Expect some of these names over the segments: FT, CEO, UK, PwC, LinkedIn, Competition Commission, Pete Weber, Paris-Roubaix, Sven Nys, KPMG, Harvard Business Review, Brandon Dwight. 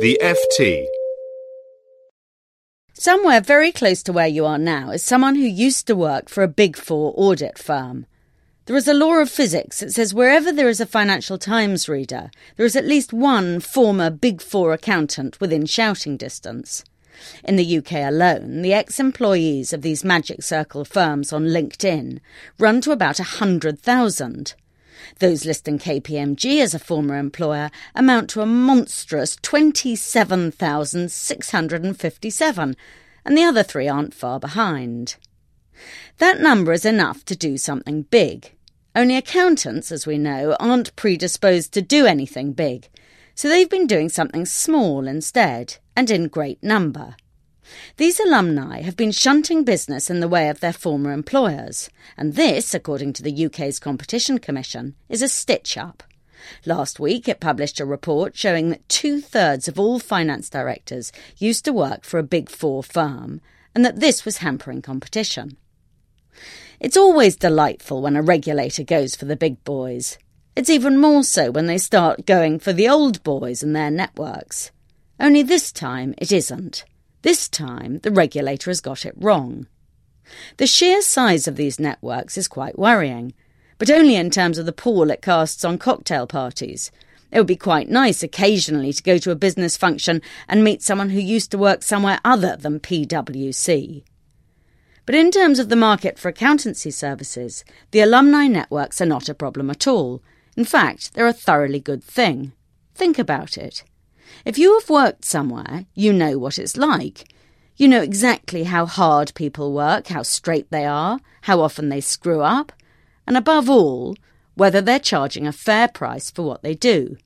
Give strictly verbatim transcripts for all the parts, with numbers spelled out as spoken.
The F T. Somewhere very close to where you are now is someone who used to work for a Big Four audit firm. There is a law of physics that says wherever there is a Financial Times reader, there is at least one former Big Four accountant within shouting distance. In the U K alone, the ex-employees of these magic circle firms on LinkedIn run to about one hundred thousand. Those listing K P M G as a former employer amount to a monstrous twenty-seven thousand six hundred fifty-seven, and the other three aren't far behind. That number is enough to do something big. Only accountants, as we know, aren't predisposed to do anything big, so they've been doing something small instead, and in great number. These alumni have been shunting business in the way of their former employers, and this, according to the U K's Competition Commission, is a stitch-up. Last week it published a report showing that two-thirds of all finance directors used to work for a Big Four firm, and that this was hampering competition. It's always delightful when a regulator goes for the big boys. It's even more so when they start going for the old boys and their networks. Only this time it isn't. This time, the regulator has got it wrong. The sheer size of these networks is quite worrying, but only in terms of the pall it casts on cocktail parties. It would be quite nice occasionally to go to a business function and meet someone who used to work somewhere other than P W C. But in terms of the market for accountancy services, the alumni networks are not a problem at all. In fact, they're a thoroughly good thing. Think about it. If you have worked somewhere, you know what it's like. You know exactly how hard people work, how straight they are, how often they screw up, and above all, whether they're charging a fair price for what they do.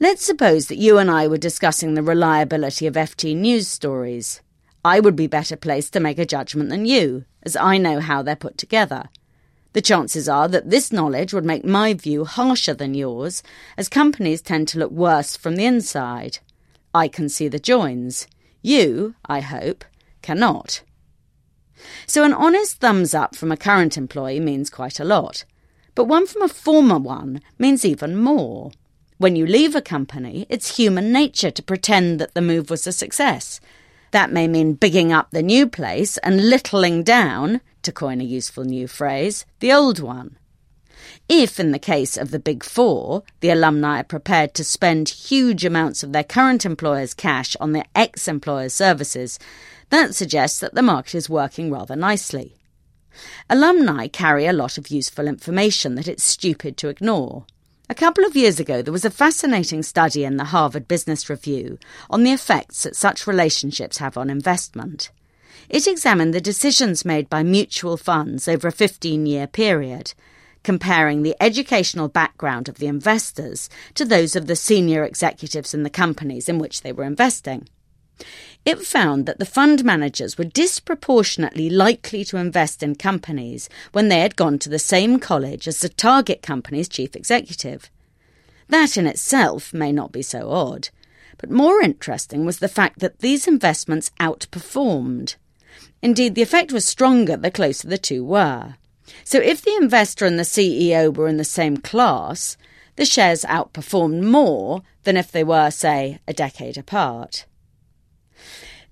Let's suppose that you and I were discussing the reliability of F T news stories. I would be better placed to make a judgment than you, as I know how they're put together. The chances are that this knowledge would make my view harsher than yours, as companies tend to look worse from the inside. I can see the joins. You, I hope, cannot. So an honest thumbs up from a current employee means quite a lot, but one from a former one means even more. When you leave a company, it's human nature to pretend that the move was a success. That may mean bigging up the new place and littling down, to coin a useful new phrase, the old one. If, in the case of the Big Four, the alumni are prepared to spend huge amounts of their current employer's cash on their ex-employer's services, that suggests that the market is working rather nicely. Alumni carry a lot of useful information that it's stupid to ignore. A couple of years ago, there was a fascinating study in the Harvard Business Review on the effects that such relationships have on investment. It examined the decisions made by mutual funds over a fifteen-year period, comparing the educational background of the investors to those of the senior executives in the companies in which they were investing. It found that the fund managers were disproportionately likely to invest in companies when they had gone to the same college as the target company's chief executive. That in itself may not be so odd, but more interesting was the fact that these investments outperformed. Indeed, the effect was stronger the closer the two were. So if the investor and the C E O were in the same class, the shares outperformed more than if they were, say, a decade apart.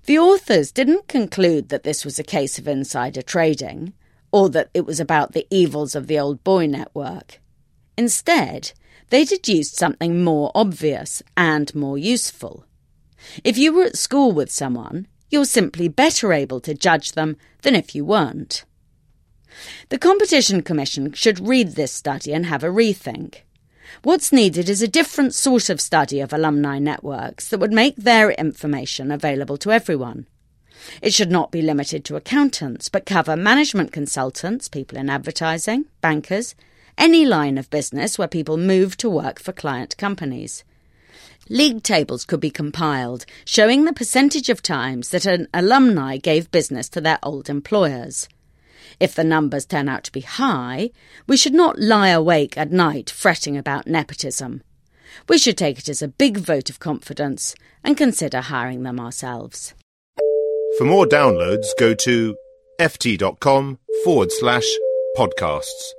The authors didn't conclude that this was a case of insider trading, or that it was about the evils of the old boy network. Instead, they deduced something more obvious and more useful. If you were at school with someone, you're simply better able to judge them than if you weren't. The Competition Commission should read this study and have a rethink. What's needed is a different sort of study of alumni networks that would make their information available to everyone. It should not be limited to accountants, but cover management consultants, people in advertising, bankers, any line of business where people move to work for client companies. League tables could be compiled, showing the percentage of times that an alumni gave business to their old employers. If the numbers turn out to be high, we should not lie awake at night fretting about nepotism. We should take it as a big vote of confidence and consider hiring them ourselves. For more downloads, go to ft dot com forward slash podcasts.